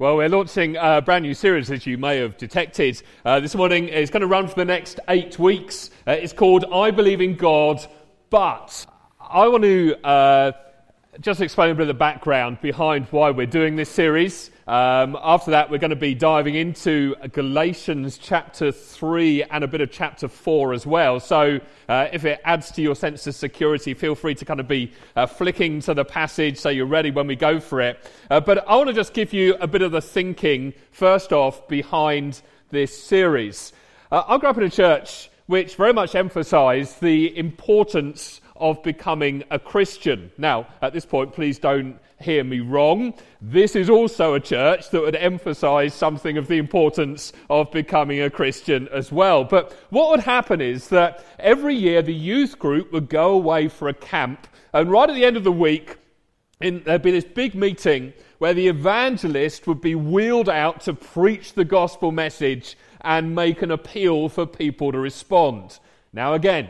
Well, we're launching a brand new series, as you may have detected. This morning is going to run for the next 8 weeks. It's called I Believe in God, but I want to just explain a bit of the background behind why we're doing this series. After that, we're going to be diving into Galatians chapter 3 and a bit of chapter 4 as well. So if it adds to your sense of security, feel free to kind of be flicking to the passage so you're ready when we go for it. But I want to just give you a bit of the thinking, first off, behind this series. I grew up in a church which very much emphasised the importance of becoming a Christian. Now, at this point, please don't hear me wrong. This is also a church that would emphasise something of the importance of becoming a Christian as well. But what would happen is that every year the youth group would go away for a camp, and right at the end of the week, there'd be this big meeting where the evangelist would be wheeled out to preach the gospel message and make an appeal for people to respond. Now again,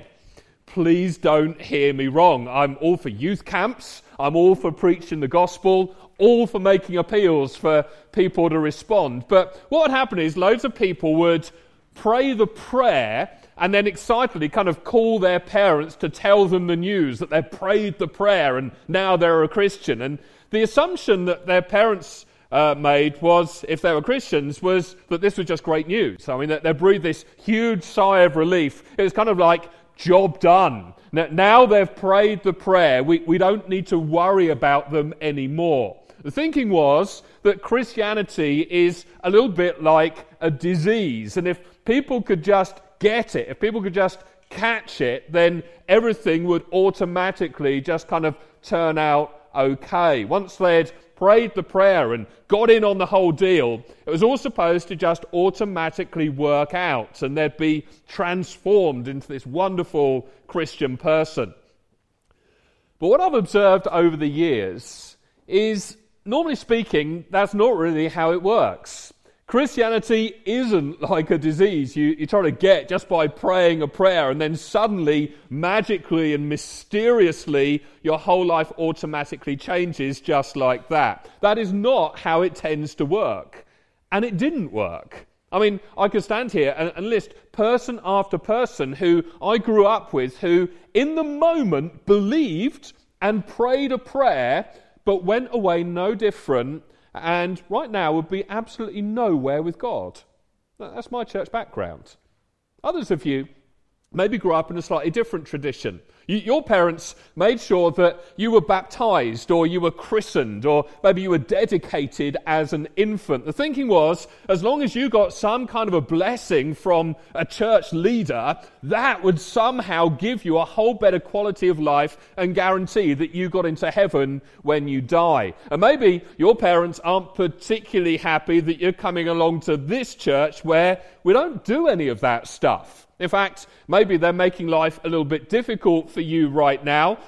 please don't hear me wrong. I'm all for youth camps. I'm all for preaching the gospel, all for making appeals for people to respond. But what would happen is loads of people would pray the prayer and then excitedly kind of call their parents to tell them the news that they prayed the prayer and now they're a Christian. And the assumption that their parents made was, if they were Christians, was that this was just great news. I mean, they breathed this huge sigh of relief. It was kind of like, job done. Now they've prayed the prayer. We don't need to worry about them anymore. The thinking was that Christianity is a little bit like a disease. And if people could just get it, if people could just catch it, then everything would automatically just kind of turn out okay. Once they'd prayed the prayer and got in on the whole deal, it was all supposed to just automatically work out and they'd be transformed into this wonderful Christian person. But what I've observed over the years is, normally speaking, that's not really how it works. Christianity isn't like a disease you try to get just by praying a prayer and then suddenly, magically and mysteriously, your whole life automatically changes just like that. That is not how it tends to work. And it didn't work. I mean, I could stand here and list person after person who I grew up with who, in the moment, believed and prayed a prayer but went away no different and right now would be absolutely nowhere with God. That's my church background. Others of you maybe grew up in a slightly different tradition. Your parents made sure that you were baptised or you were christened or maybe you were dedicated as an infant. The thinking was, as long as you got some kind of a blessing from a church leader, that would somehow give you a whole better quality of life and guarantee that you got into heaven when you die. And maybe your parents aren't particularly happy that you're coming along to this church where we don't do any of that stuff. In fact, maybe they're making life a little bit difficult for you right now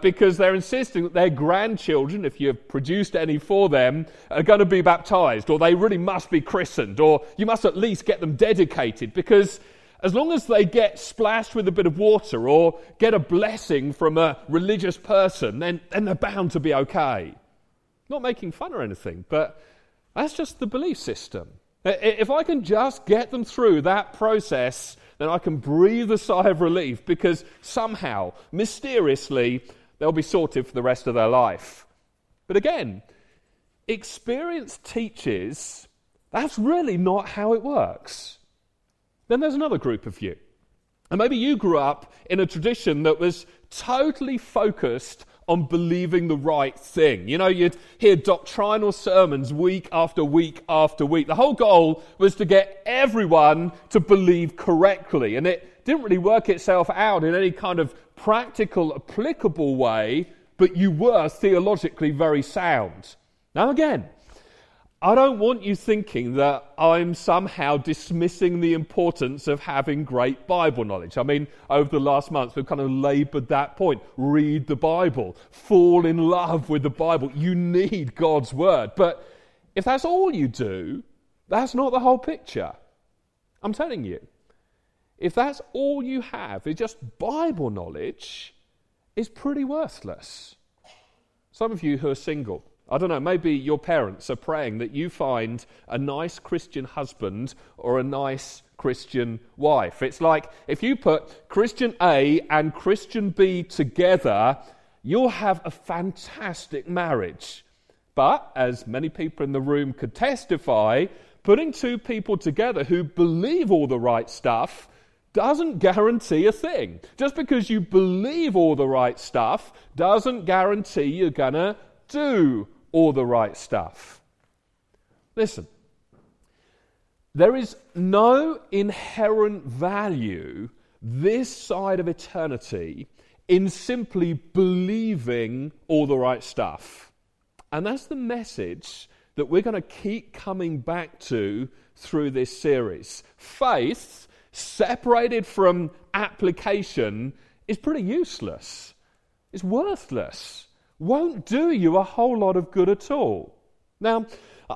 because they're insisting that their grandchildren, if you've produced any for them, are going to be baptised, or they really must be christened, or you must at least get them dedicated, because as long as they get splashed with a bit of water or get a blessing from a religious person, then they're bound to be okay. Not making fun or anything, but that's just the belief system. If I can just get them through that process, then I can breathe a sigh of relief because somehow, mysteriously, they'll be sorted for the rest of their life. But again, experience teaches that's really not how it works. Then there's another group of you. And maybe you grew up in a tradition that was totally focused on believing the right thing. You know, you'd hear doctrinal sermons week after week after week. The whole goal was to get everyone to believe correctly, and it didn't really work itself out in any kind of practical, applicable way, but you were theologically very sound. Now again, I don't want you thinking that I'm somehow dismissing the importance of having great Bible knowledge. I mean, over the last months, we've kind of laboured that point. Read the Bible. Fall in love with the Bible. You need God's Word. But if that's all you do, that's not the whole picture. I'm telling you, if that's all you have is just Bible knowledge, it's pretty worthless. Some of you who are single, I don't know, maybe your parents are praying that you find a nice Christian husband or a nice Christian wife. It's like if you put Christian A and Christian B together, you'll have a fantastic marriage. But, as many people in the room could testify, putting two people together who believe all the right stuff doesn't guarantee a thing. Just because you believe all the right stuff doesn't guarantee you're going to do all the right stuff. Listen, there is no inherent value this side of eternity in simply believing all the right stuff. And that's the message that we're going to keep coming back to through this series. Faith, separated from application, is pretty useless. It's worthless. Won't do you a whole lot of good at all. Now,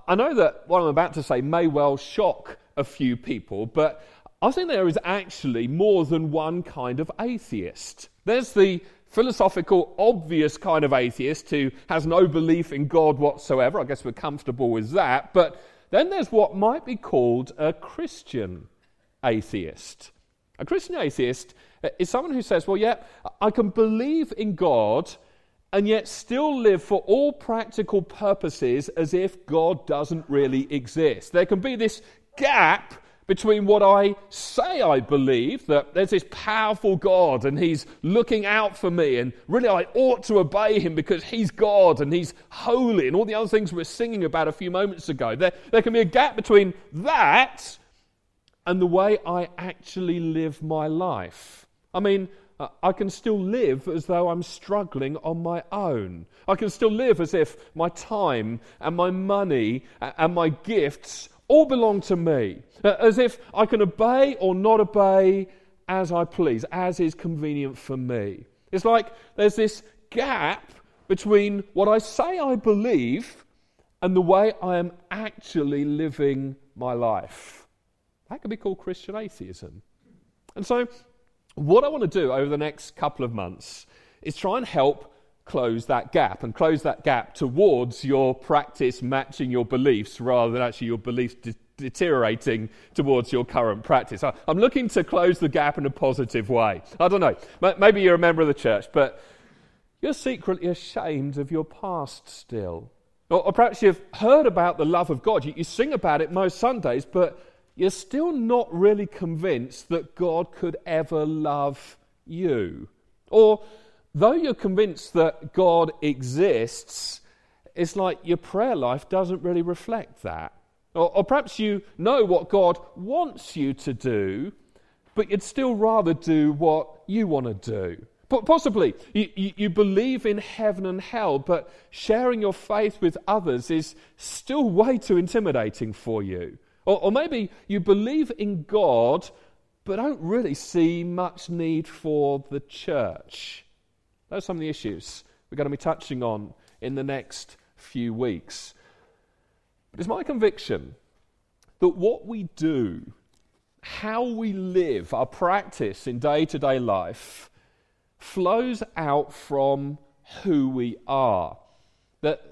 I know that what I'm about to say may well shock a few people, but I think there is actually more than one kind of atheist. There's the philosophical, obvious kind of atheist who has no belief in God whatsoever. I guess we're comfortable with that. But then there's what might be called a Christian atheist. A Christian atheist is someone who says, well, yeah, I can believe in God and yet still live for all practical purposes as if God doesn't really exist. There can be this gap between what I say I believe, that there's this powerful God and he's looking out for me and really I ought to obey him because he's God and he's holy and all the other things we were singing about a few moments ago. There can be a gap between that and the way I actually live my life. I mean, I can still live as though I'm struggling on my own. I can still live as if my time and my money and my gifts all belong to me, as if I can obey or not obey as I please, as is convenient for me. It's like there's this gap between what I say I believe and the way I am actually living my life. That could be called Christian atheism. And so what I want to do over the next couple of months is try and help close that gap, and close that gap towards your practice matching your beliefs rather than actually your beliefs deteriorating towards your current practice. I'm looking to close the gap in a positive way. I don't know, maybe you're a member of the church, but you're secretly ashamed of your past still. Or perhaps you've heard about the love of God. You sing about it most Sundays, but you're still not really convinced that God could ever love you. Or though you're convinced that God exists, it's like your prayer life doesn't really reflect that. Or perhaps you know what God wants you to do, but you'd still rather do what you want to do. Possibly you believe in heaven and hell, but sharing your faith with others is still way too intimidating for you. Or maybe you believe in God, but don't really see much need for the church. Those are some of the issues we're going to be touching on in the next few weeks. But it's my conviction that what we do, how we live, our practice in day-to-day life, flows out from who we are. That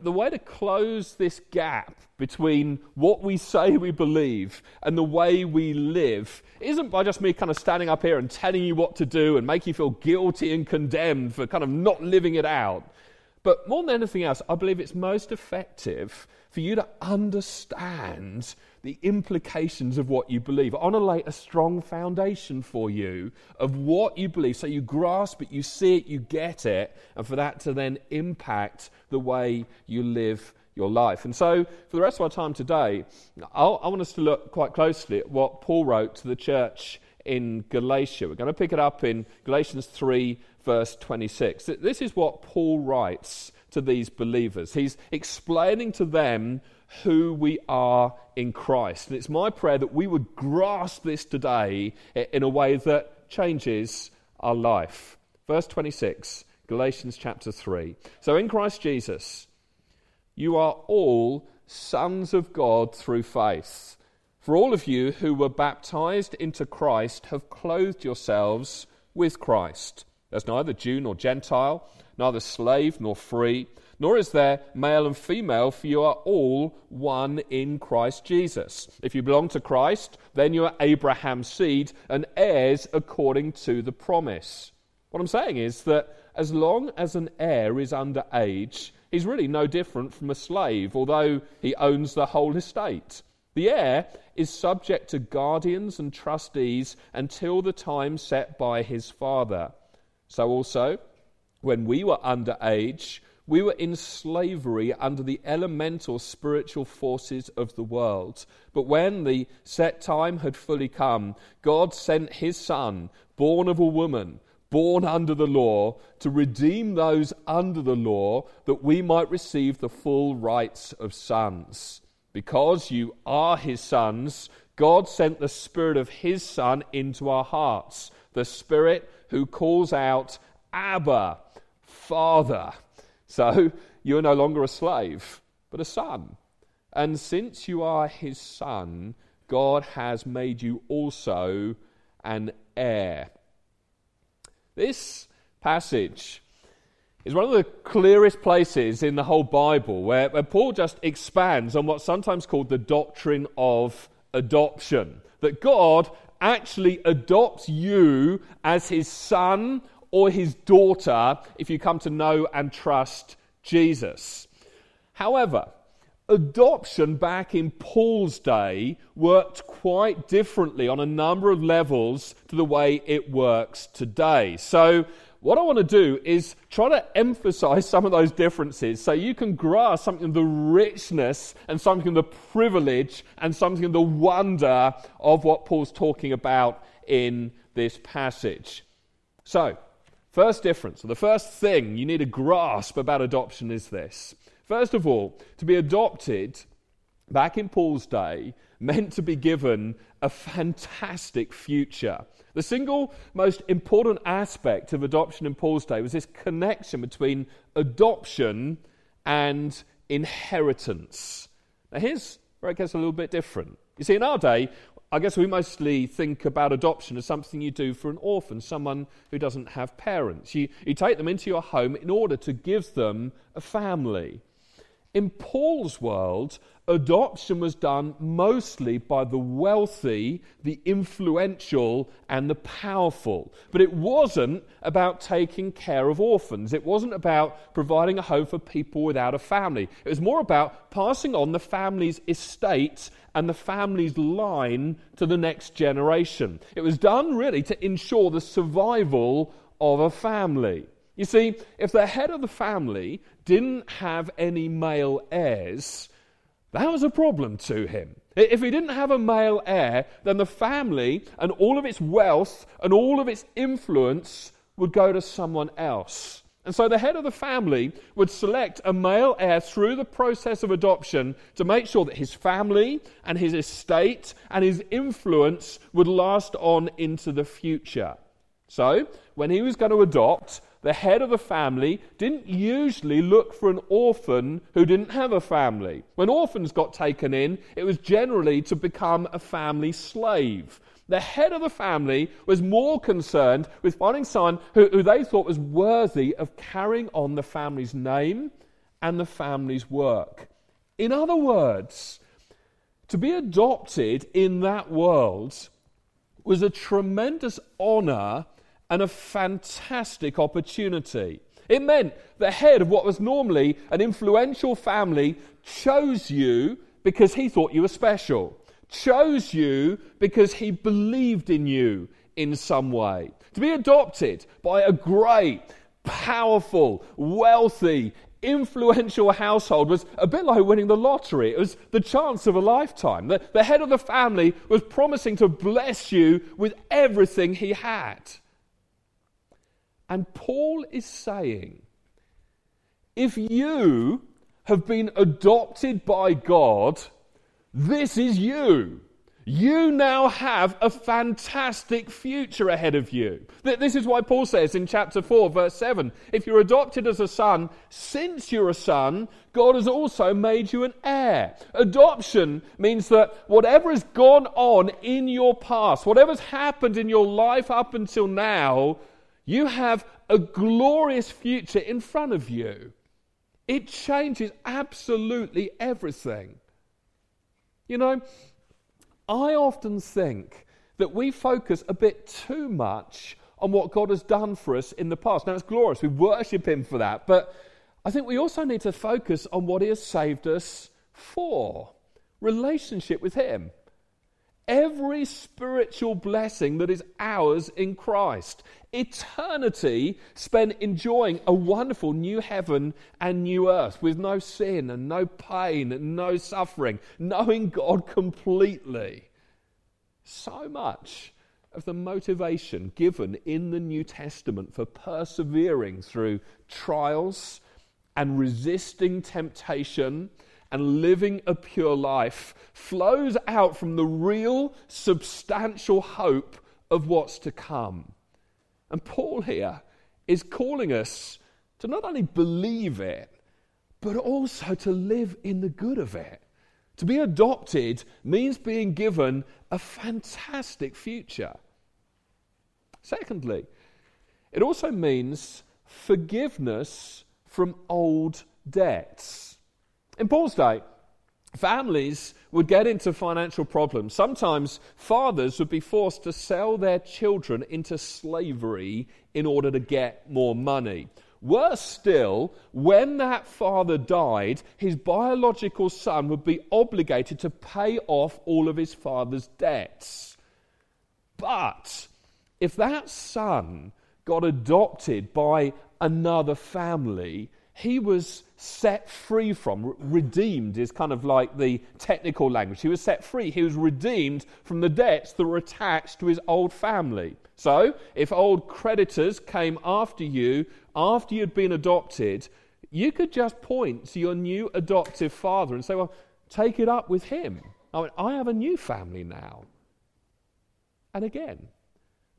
the way to close this gap between what we say we believe and the way we live isn't by just me kind of standing up here and telling you what to do and make you feel guilty and condemned for kind of not living it out. But more than anything else, I believe it's most effective for you to understand the implications of what you believe. I want to lay a strong foundation for you of what you believe, so you grasp it, you see it, you get it, and for that to then impact the way you live your life. And so for the rest of our time today, I want us to look quite closely at what Paul wrote to the church in Galatia. We're going to pick it up in Galatians 3, verse 26. This is what Paul writes to these believers. He's explaining to them who we are in Christ. And it's my prayer that we would grasp this today in a way that changes our life. Verse 26, Galatians chapter 3. So in Christ Jesus, you are all sons of God through faith. For all of you who were baptized into Christ have clothed yourselves with Christ. There's neither Jew nor Gentile, neither slave nor free, nor is there male and female, for you are all one in Christ Jesus. If you belong to Christ, then you are Abraham's seed and heirs according to the promise. What I'm saying is that as long as an heir is under age, he's really no different from a slave, although he owns the whole estate. The heir is subject to guardians and trustees until the time set by his father. So also, when we were under age, we were in slavery under the elemental spiritual forces of the world. But when the set time had fully come, God sent his Son, born of a woman, born under the law, to redeem those under the law, that we might receive the full rights of sons. Because you are his sons, God sent the Spirit of his Son into our hearts, the Spirit who calls out, Abba, Father. So you are no longer a slave, but a son. And since you are his son, God has made you also an heir. This passage is one of the clearest places in the whole Bible where Paul just expands on what's sometimes called the doctrine of adoption. That God actually adopts you as his son or his daughter if you come to know and trust Jesus. However, adoption back in Paul's day worked quite differently on a number of levels to the way it works today. So what I want to do is try to emphasize some of those differences so you can grasp something of the richness and something of the privilege and something of the wonder of what Paul's talking about in this passage. So, first difference, or the first thing you need to grasp about adoption is this. First of all, to be adopted back in Paul's day meant to be given a fantastic future. The single most important aspect of adoption in Paul's day was this connection between adoption and inheritance. Now here's where it gets a little bit different. You see, in our day, I guess we mostly think about adoption as something you do for an orphan, someone who doesn't have parents. You take them into your home in order to give them a family. In Paul's world, adoption was done mostly by the wealthy, the influential, and the powerful. But it wasn't about taking care of orphans. It wasn't about providing a home for people without a family. It was more about passing on the family's estate and the family's line to the next generation. It was done really to ensure the survival of a family. You see, if the head of the family didn't have any male heirs, that was a problem to him. If he didn't have a male heir, then the family and all of its wealth and all of its influence would go to someone else. And so the head of the family would select a male heir through the process of adoption to make sure that his family and his estate and his influence would last on into the future. So, when he was going to adopt, the head of the family didn't usually look for an orphan who didn't have a family. When orphans got taken in, it was generally to become a family slave. The head of the family was more concerned with finding someone who they thought was worthy of carrying on the family's name and the family's work. In other words, to be adopted in that world was a tremendous honour and a fantastic opportunity. It meant the head of what was normally an influential family chose you because he thought you were special, chose you because he believed in you in some way. To be adopted by a great, powerful, wealthy, influential household was a bit like winning the lottery. It was the chance of a lifetime. The head of the family was promising to bless you with everything he had. And Paul is saying, if you have been adopted by God, this is you. You now have a fantastic future ahead of you. This is why Paul says in chapter 4, verse 7, if you're adopted as a son, since you're a son, God has also made you an heir. Adoption means that whatever has gone on in your past, whatever's happened in your life up until now, you have a glorious future in front of you. It changes absolutely everything. You know, I often think that we focus a bit too much on what God has done for us in the past. Now, it's glorious. We worship him for that. But I think we also need to focus on what he has saved us for. Relationship with him. Every spiritual blessing that is ours in Christ. Eternity spent enjoying a wonderful new heaven and new earth with no sin and no pain and no suffering. Knowing God completely. So much of the motivation given in the New Testament for persevering through trials and resisting temptation and living a pure life flows out from the real, substantial hope of what's to come. And Paul here is calling us to not only believe it, but also to live in the good of it. To be adopted means being given a fantastic future. Secondly, it also means forgiveness from old debts. In Paul's day, families would get into financial problems. Sometimes fathers would be forced to sell their children into slavery in order to get more money. Worse still, when that father died, his biological son would be obligated to pay off all of his father's debts. But if that son got adopted by another family, he was set free from, redeemed is kind of like the technical language. He was set free, he was redeemed from the debts that were attached to his old family. So, if old creditors came after you, after you'd been adopted, you could just point to your new adoptive father and say, well, take it up with him. I have a new family now. And again,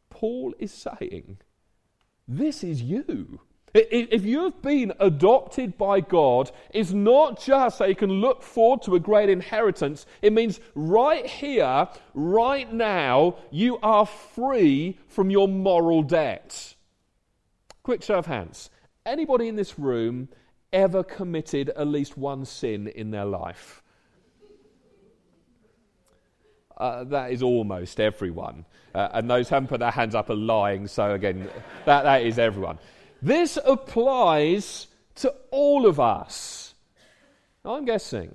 Paul is saying, this is you. If you've been adopted by God, it's not just so you can look forward to a great inheritance. It means right here, right now, you are free from your moral debt. Quick show of hands. Anybody in this room ever committed at least one sin in their life? That is almost everyone. And those who haven't put their hands up are lying. So again, that is everyone. This applies to all of us. Now, I'm guessing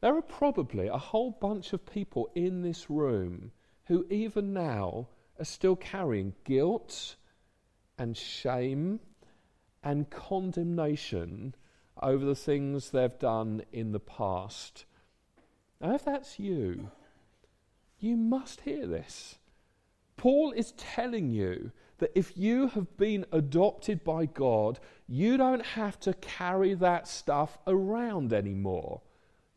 there are probably a whole bunch of people in this room who even now are still carrying guilt and shame and condemnation over the things they've done in the past. Now, if that's you, you must hear this. Paul is telling you that if you have been adopted by God, you don't have to carry that stuff around anymore.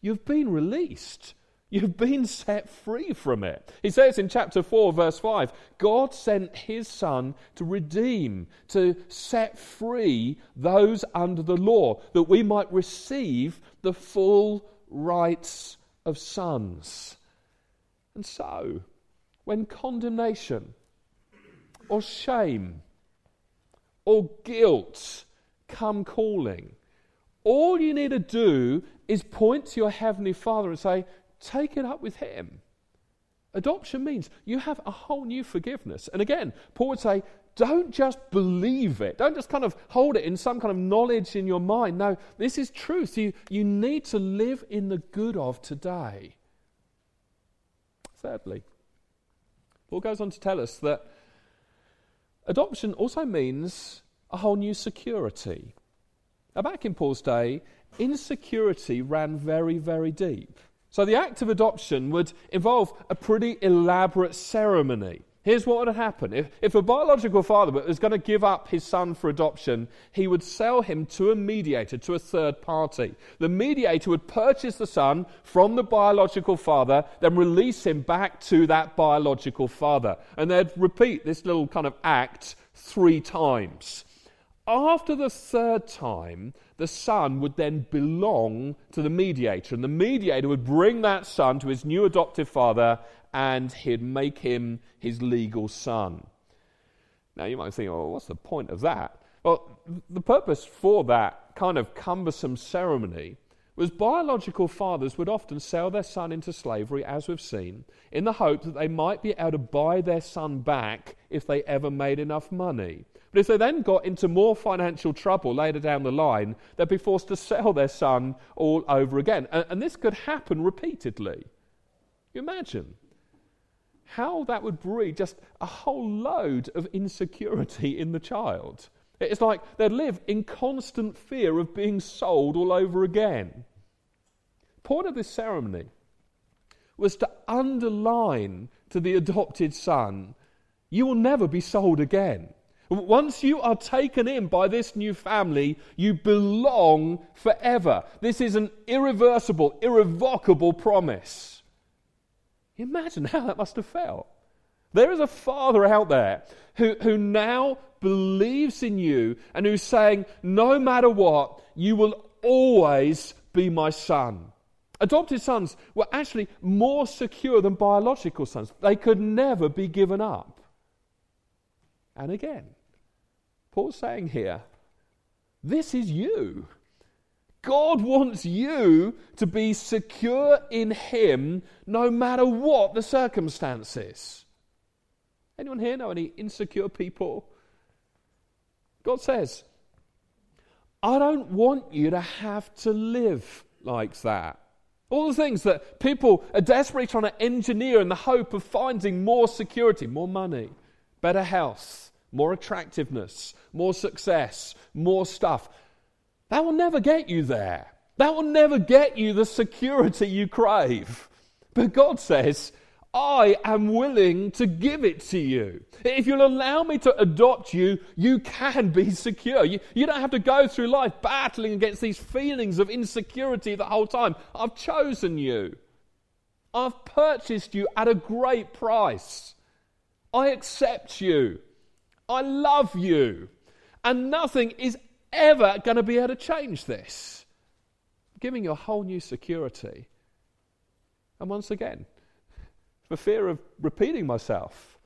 You've been released. You've been set free from it. He says in chapter 4, verse 5, God sent his Son to redeem, to set free those under the law, that we might receive the full rights of sons. And so, when condemnation or shame or guilt come calling, all you need to do is point to your Heavenly Father and say, take it up with him. Adoption means you have a whole new forgiveness. And again, Paul would say, don't just believe it. Don't just kind of hold it in some kind of knowledge in your mind. No, this is truth. You need to live in the good of today. Thirdly, Paul goes on to tell us that adoption also means a whole new security. Now, back in Paul's day, insecurity ran very, very deep. So the act of adoption would involve a pretty elaborate ceremony. Here's what would happen. If a biological father was going to give up his son for adoption, he would sell him to a mediator, to a third party. The mediator would purchase the son from the biological father, then release him back to that biological father. And they'd repeat this little kind of act 3 times. After the 3rd time, the son would then belong to the mediator, and the mediator would bring that son to his new adoptive father, and he'd make him his legal son. Now you might think, well, what's the point of that? Well, the purpose for that kind of cumbersome ceremony was biological fathers would often sell their son into slavery, as we've seen, in the hope that they might be able to buy their son back if they ever made enough money. But if they then got into more financial trouble later down the line, they'd be forced to sell their son all over again. And this could happen repeatedly. You imagine how that would breed just a whole load of insecurity in the child. It's like they'd live in constant fear of being sold all over again. The point of this ceremony was to underline to the adopted son, you will never be sold again. Once you are taken in by this new family, you belong forever. This is an irreversible, irrevocable promise. Imagine how that must have felt. There is a father out there who now believes in you and who's saying, no matter what, you will always be my son. Adopted sons were actually more secure than biological sons. They could never be given up. And again, Paul's saying here, this is you. God wants you to be secure in him no matter what the circumstances. Anyone here know any insecure people? God says, I don't want you to have to live like that. All the things that people are desperately trying to engineer in the hope of finding more security, more money, better health, more attractiveness, more success, more stuff. That will never get you there. That will never get you the security you crave. But God says, I am willing to give it to you. If you'll allow me to adopt you, you can be secure. You don't have to go through life battling against these feelings of insecurity the whole time. I've chosen you. I've purchased you at a great price. I accept you. I love you. And nothing is ever going to be able to change this. I'm giving you a whole new security. And once again, for fear of repeating myself,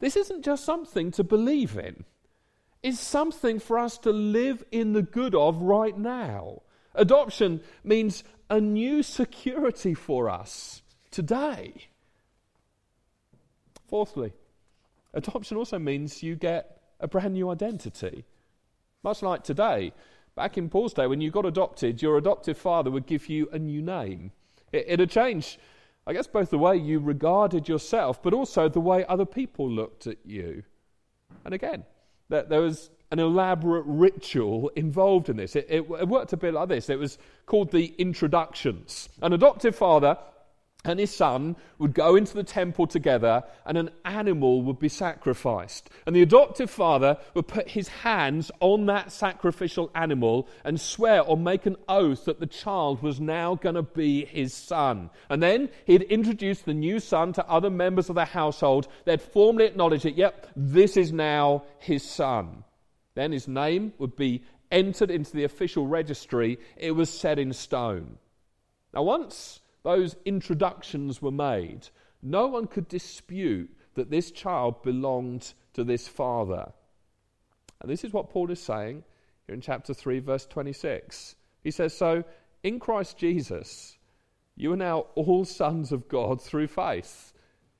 this isn't just something to believe in. It's something for us to live in the good of right now. Adoption means a new security for us today. Fourthly, adoption also means you get a brand new identity. Much like today, back in Paul's day, when you got adopted, your adoptive father would give you a new name. It had changed, I guess, both the way you regarded yourself, but also the way other people looked at you. And again, there was an elaborate ritual involved in this. It worked a bit like this. It was called the introductions. An adoptive father and his son would go into the temple together, and an animal would be sacrificed. And the adoptive father would put his hands on that sacrificial animal and swear or make an oath that the child was now going to be his son. And then he'd introduce the new son to other members of the household. They'd formally acknowledge it. Yep, this is now his son. Then his name would be entered into the official registry. It was set in stone. Now, once those introductions were made, no one could dispute that this child belonged to this father. And this is what Paul is saying here in chapter 3, verse 26. He says, so in Christ Jesus, you are now all sons of God through faith.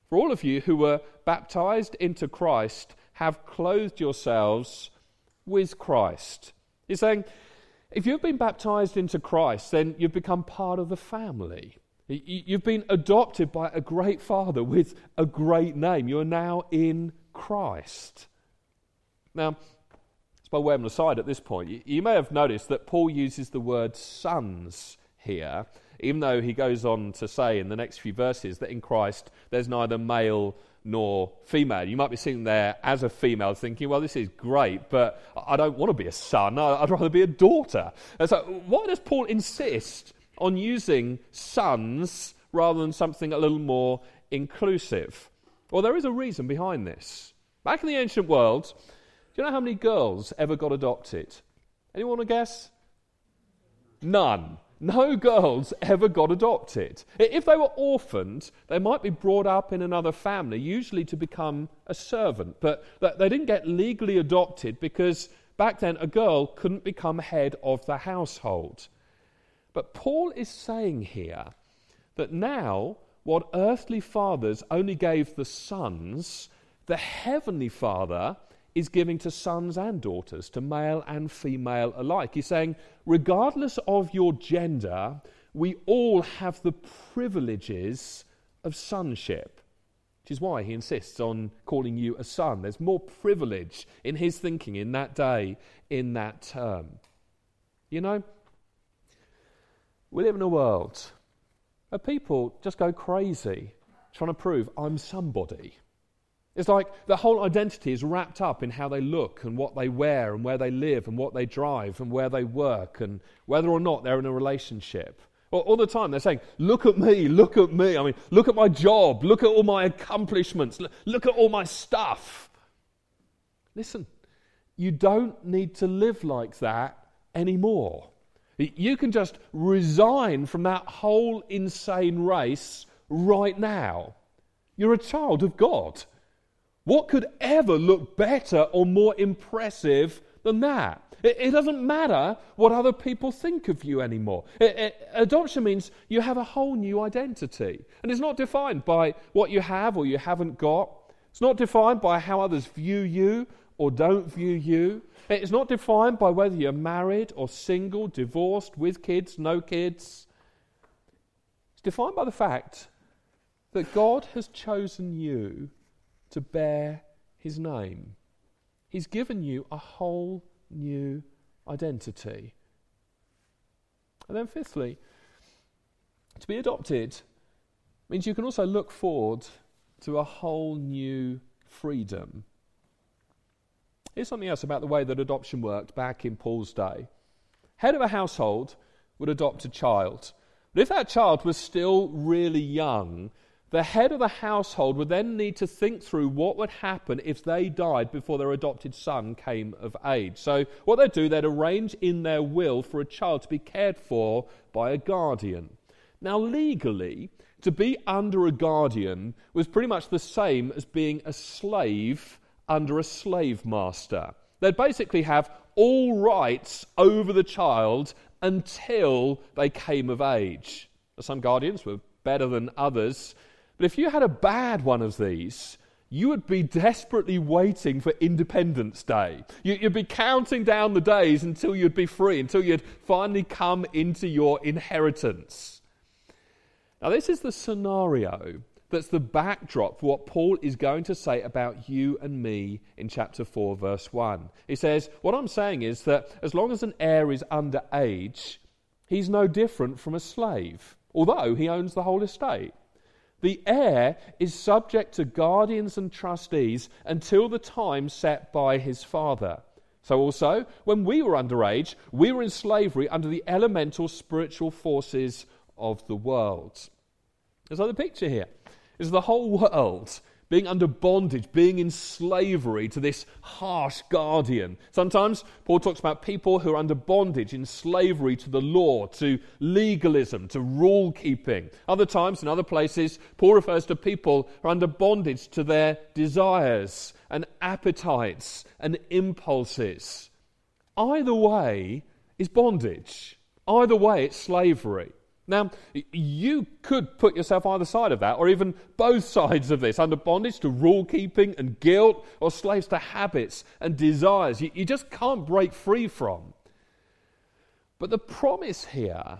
For all of you who were baptized into Christ have clothed yourselves with Christ. He's saying, if you've been baptized into Christ, then you've become part of the family. You've been adopted by a great father with a great name. You are now in Christ. Now, it's by way of an aside at this point. You may have noticed that Paul uses the word sons here, even though he goes on to say in the next few verses that in Christ there's neither male nor female. You might be sitting there as a female thinking, well, this is great, but I don't want to be a son. I'd rather be a daughter. And so why does Paul insist on using sons rather than something a little more inclusive? Well, there is a reason behind this. Back in the ancient world, do you know how many girls ever got adopted? Anyone want to guess? None. No girls ever got adopted. If they were orphaned, they might be brought up in another family, usually to become a servant. But they didn't get legally adopted because back then a girl couldn't become head of the household. But Paul is saying here that now what earthly fathers only gave the sons, the heavenly Father is giving to sons and daughters, to male and female alike. He's saying, regardless of your gender, we all have the privileges of sonship, which is why he insists on calling you a son. There's more privilege in his thinking in that day, in that term. You know, we live in a world where people just go crazy trying to prove I'm somebody. It's like the whole identity is wrapped up in how they look and what they wear and where they live and what they drive and where they work and whether or not they're in a relationship. All the time they're saying, look at me, look at me. I mean, look at my job, look at all my accomplishments, look at all my stuff. Listen, you don't need to live like that anymore. You can just resign from that whole insane race right now. You're a child of God. What could ever look better or more impressive than that? It doesn't matter what other people think of you anymore. Adoption means you have a whole new identity. And it's not defined by what you have or you haven't got. It's not defined by how others view you or don't view you. It's not defined by whether you're married or single, divorced, with kids, no kids. It's defined by the fact that God has chosen you to bear his name. He's given you a whole new identity. And then fifthly, to be adopted means you can also look forward to a whole new freedom. Here's something else about the way that adoption worked back in Paul's day. Head of a household would adopt a child. But if that child was still really young, the head of the household would then need to think through what would happen if they died before their adopted son came of age. So what they'd do, they'd arrange in their will for a child to be cared for by a guardian. Now legally, to be under a guardian was pretty much the same as being a slave under a slave master. They'd basically have all rights over the child until they came of age. Some guardians were better than others. But if you had a bad one of these, you would be desperately waiting for Independence Day. You'd be counting down the days until you'd be free, until you'd finally come into your inheritance. Now, this is the scenario that's the backdrop for what Paul is going to say about you and me in chapter 4, verse 1. He says, what I'm saying is that as long as an heir is under age, he's no different from a slave, although he owns the whole estate. The heir is subject to guardians and trustees until the time set by his father. So also, when we were underage, we were in slavery under the elemental spiritual forces of the world. And so the picture here is the whole world being under bondage, being in slavery to this harsh guardian. Sometimes Paul talks about people who are under bondage in slavery to the law, to legalism, to rule-keeping. Other times, in other places, Paul refers to people who are under bondage to their desires and appetites and impulses. Either way is bondage. Either way, it's slavery. Now, you could put yourself either side of that, or even both sides of this, under bondage to rule-keeping and guilt, or slaves to habits and desires you just can't break free from. But the promise here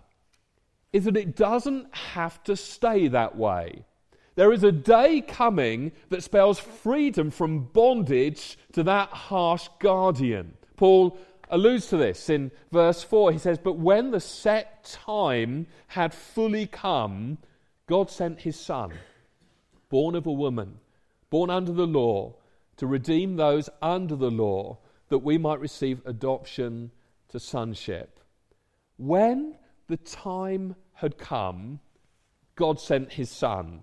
is that it doesn't have to stay that way. There is a day coming that spells freedom from bondage to that harsh guardian. Paul alludes to this in verse 4. He says, but when the set time had fully come, God sent his son, born of a woman, born under the law, to redeem those under the law, that we might receive adoption to sonship. When the time had come, God sent his son.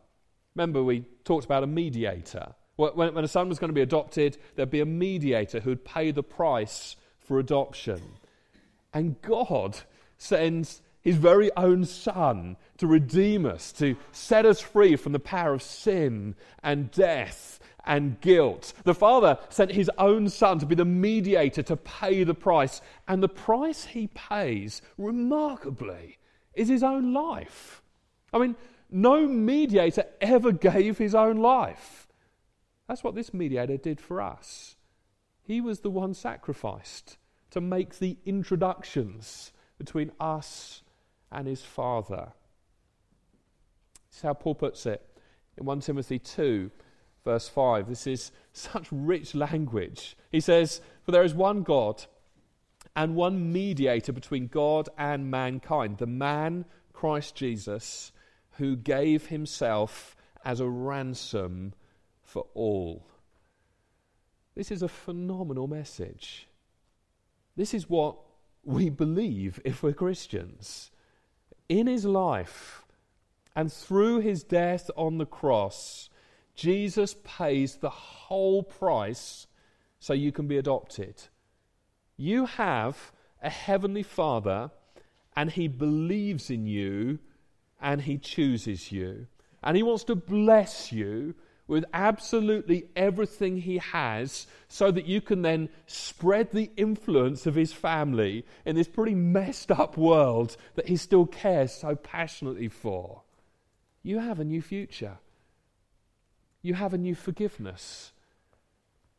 Remember, we talked about a mediator. When a son was going to be adopted, there'd be a mediator who'd pay the price for adoption. And God sends his very own Son to redeem us, to set us free from the power of sin and death and guilt. The Father sent his own Son to be the mediator, to pay the price. And the price he pays, remarkably, is his own life. I mean, no mediator ever gave his own life. That's what this mediator did for us. He was the one sacrificed to make the introductions between us and his Father. This is how Paul puts it in 1 Timothy 2, verse 5. This is such rich language. He says, "For there is one God and one mediator between God and mankind, the man Christ Jesus, who gave himself as a ransom for all." This is a phenomenal message. This is what we believe if we're Christians. In his life and through his death on the cross, Jesus pays the whole price so you can be adopted. You have a heavenly Father, and he believes in you, and he chooses you, and he wants to bless you with absolutely everything he has, so that you can then spread the influence of his family in this pretty messed up world that he still cares so passionately for. You have a new future. You have a new forgiveness.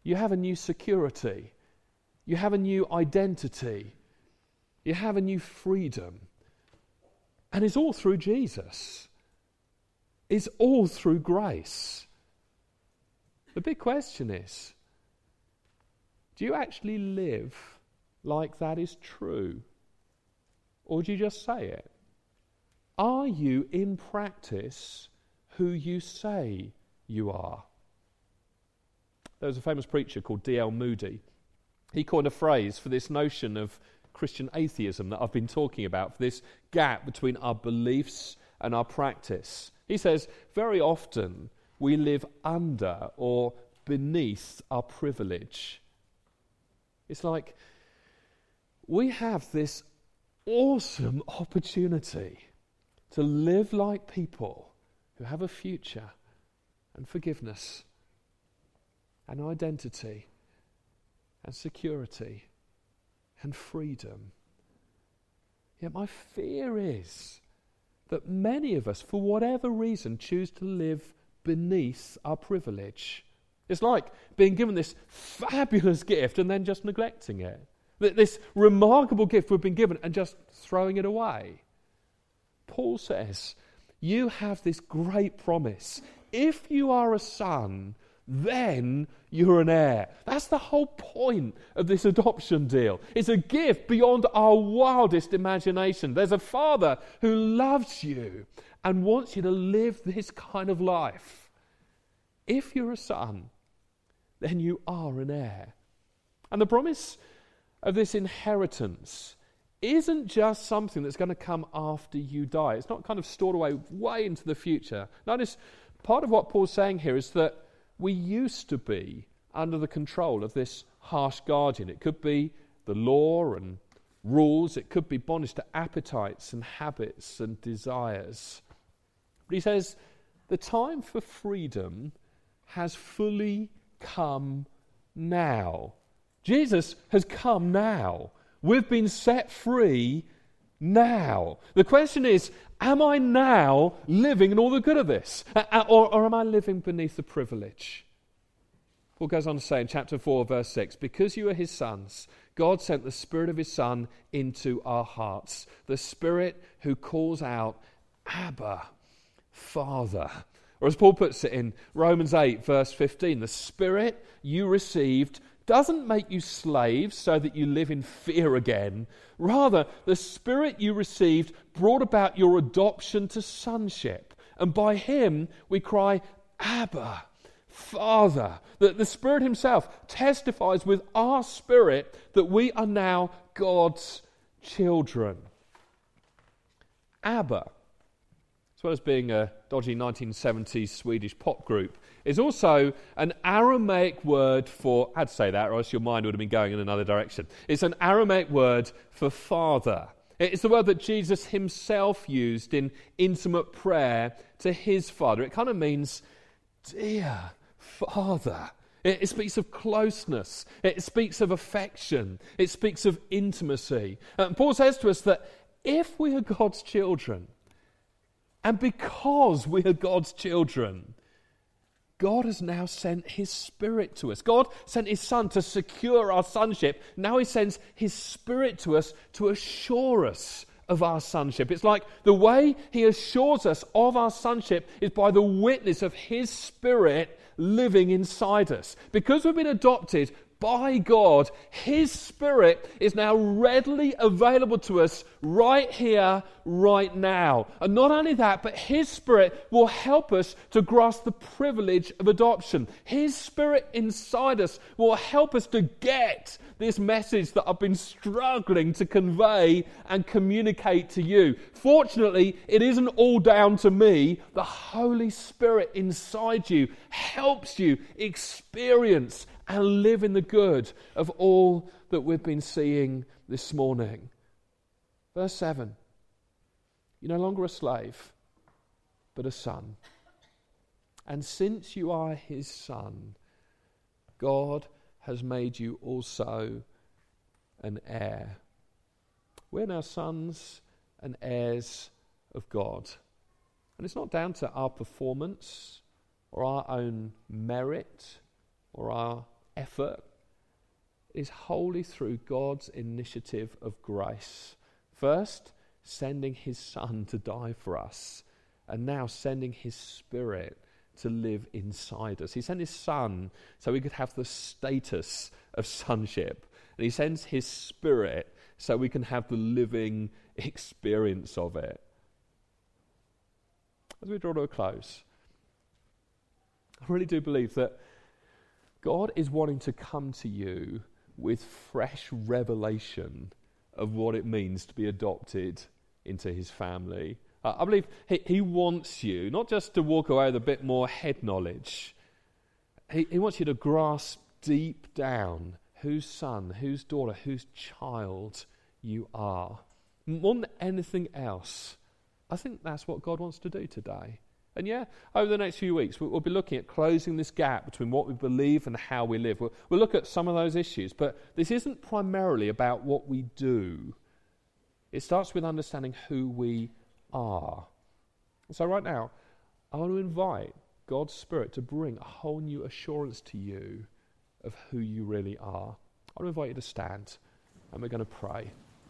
You have a new security. You have a new identity. You have a new freedom. And it's all through Jesus. It's all through grace. The big question is, do you actually live like that is true? Or do you just say it? Are you in practice who you say you are? There was a famous preacher called D.L. Moody. He coined a phrase for this notion of Christian atheism that I've been talking about, for this gap between our beliefs and our practice. He says, very often we live under or beneath our privilege. It's like we have this awesome opportunity to live like people who have a future and forgiveness and identity and security and freedom. Yet my fear is that many of us, for whatever reason, choose to live beneath our privilege. It's like being given this fabulous gift and then just neglecting it. This remarkable gift we've been given and just throwing it away. Paul says, you have this great promise. If you are a son, then you're an heir. That's the whole point of this adoption deal. It's a gift beyond our wildest imagination. There's a Father who loves you and wants you to live this kind of life. If you're a son, then you are an heir. And the promise of this inheritance isn't just something that's going to come after you die. It's not kind of stored away way into the future. Notice, part of what Paul's saying here is that we used to be under the control of this harsh guardian. It could be the law and rules. It could be bondage to appetites and habits and desires. But he says, the time for freedom has fully come now. Jesus has come now. We've been set free now. The question is, am I now living in all the good of this? Or am I living beneath the privilege? Paul goes on to say in chapter 4, verse 6, because you are his sons, God sent the Spirit of his Son into our hearts, the Spirit who calls out, Abba, Father. Or as Paul puts it in Romans 8, verse 15, the Spirit you received doesn't make you slaves so that you live in fear again. Rather, the Spirit you received brought about your adoption to sonship. And by him we cry, Abba, Father. That the Spirit himself testifies with our spirit that we are now God's children. Abba, as well as being a dodgy 1970s Swedish pop group, is also an Aramaic word for, I'd say that or else your mind would have been going in another direction. It's an Aramaic word for father. It's the word that Jesus himself used in intimate prayer to his Father. It kind of means, dear Father. It speaks of closeness. It speaks of affection. It speaks of intimacy. And Paul says to us that if we are God's children, and because we are God's children, God has now sent his Spirit to us. God sent his Son to secure our sonship. Now he sends his Spirit to us to assure us of our sonship. It's like the way he assures us of our sonship is by the witness of his Spirit living inside us. Because we've been adopted by God, his Spirit is now readily available to us right here, right now. And not only that, but his Spirit will help us to grasp the privilege of adoption. His Spirit inside us will help us to get this message that I've been struggling to convey and communicate to you. Fortunately, it isn't all down to me. The Holy Spirit inside you helps you experience and live in the good of all that we've been seeing this morning. Verse 7. You're no longer a slave, but a son. And since you are his son, God has made you also an heir. We're now sons and heirs of God. And it's not down to our performance or our own merit or our effort. It is wholly through God's initiative of grace. First, sending his Son to die for us, and now sending his Spirit to live inside us. He sent his Son so we could have the status of sonship, and he sends his Spirit so we can have the living experience of it. As we draw to a close, I really do believe that God is wanting to come to you with fresh revelation of what it means to be adopted into his family. I believe he wants you not just to walk away with a bit more head knowledge. He wants you to grasp deep down whose son, whose daughter, whose child you are. More than anything else, I think that's what God wants to do today. And yeah, over the next few weeks, we'll be looking at closing this gap between what we believe and how we live. We'll look at some of those issues, but this isn't primarily about what we do. It starts with understanding who we are. So right now, I want to invite God's Spirit to bring a whole new assurance to you of who you really are. I want to invite you to stand, and we're going to pray.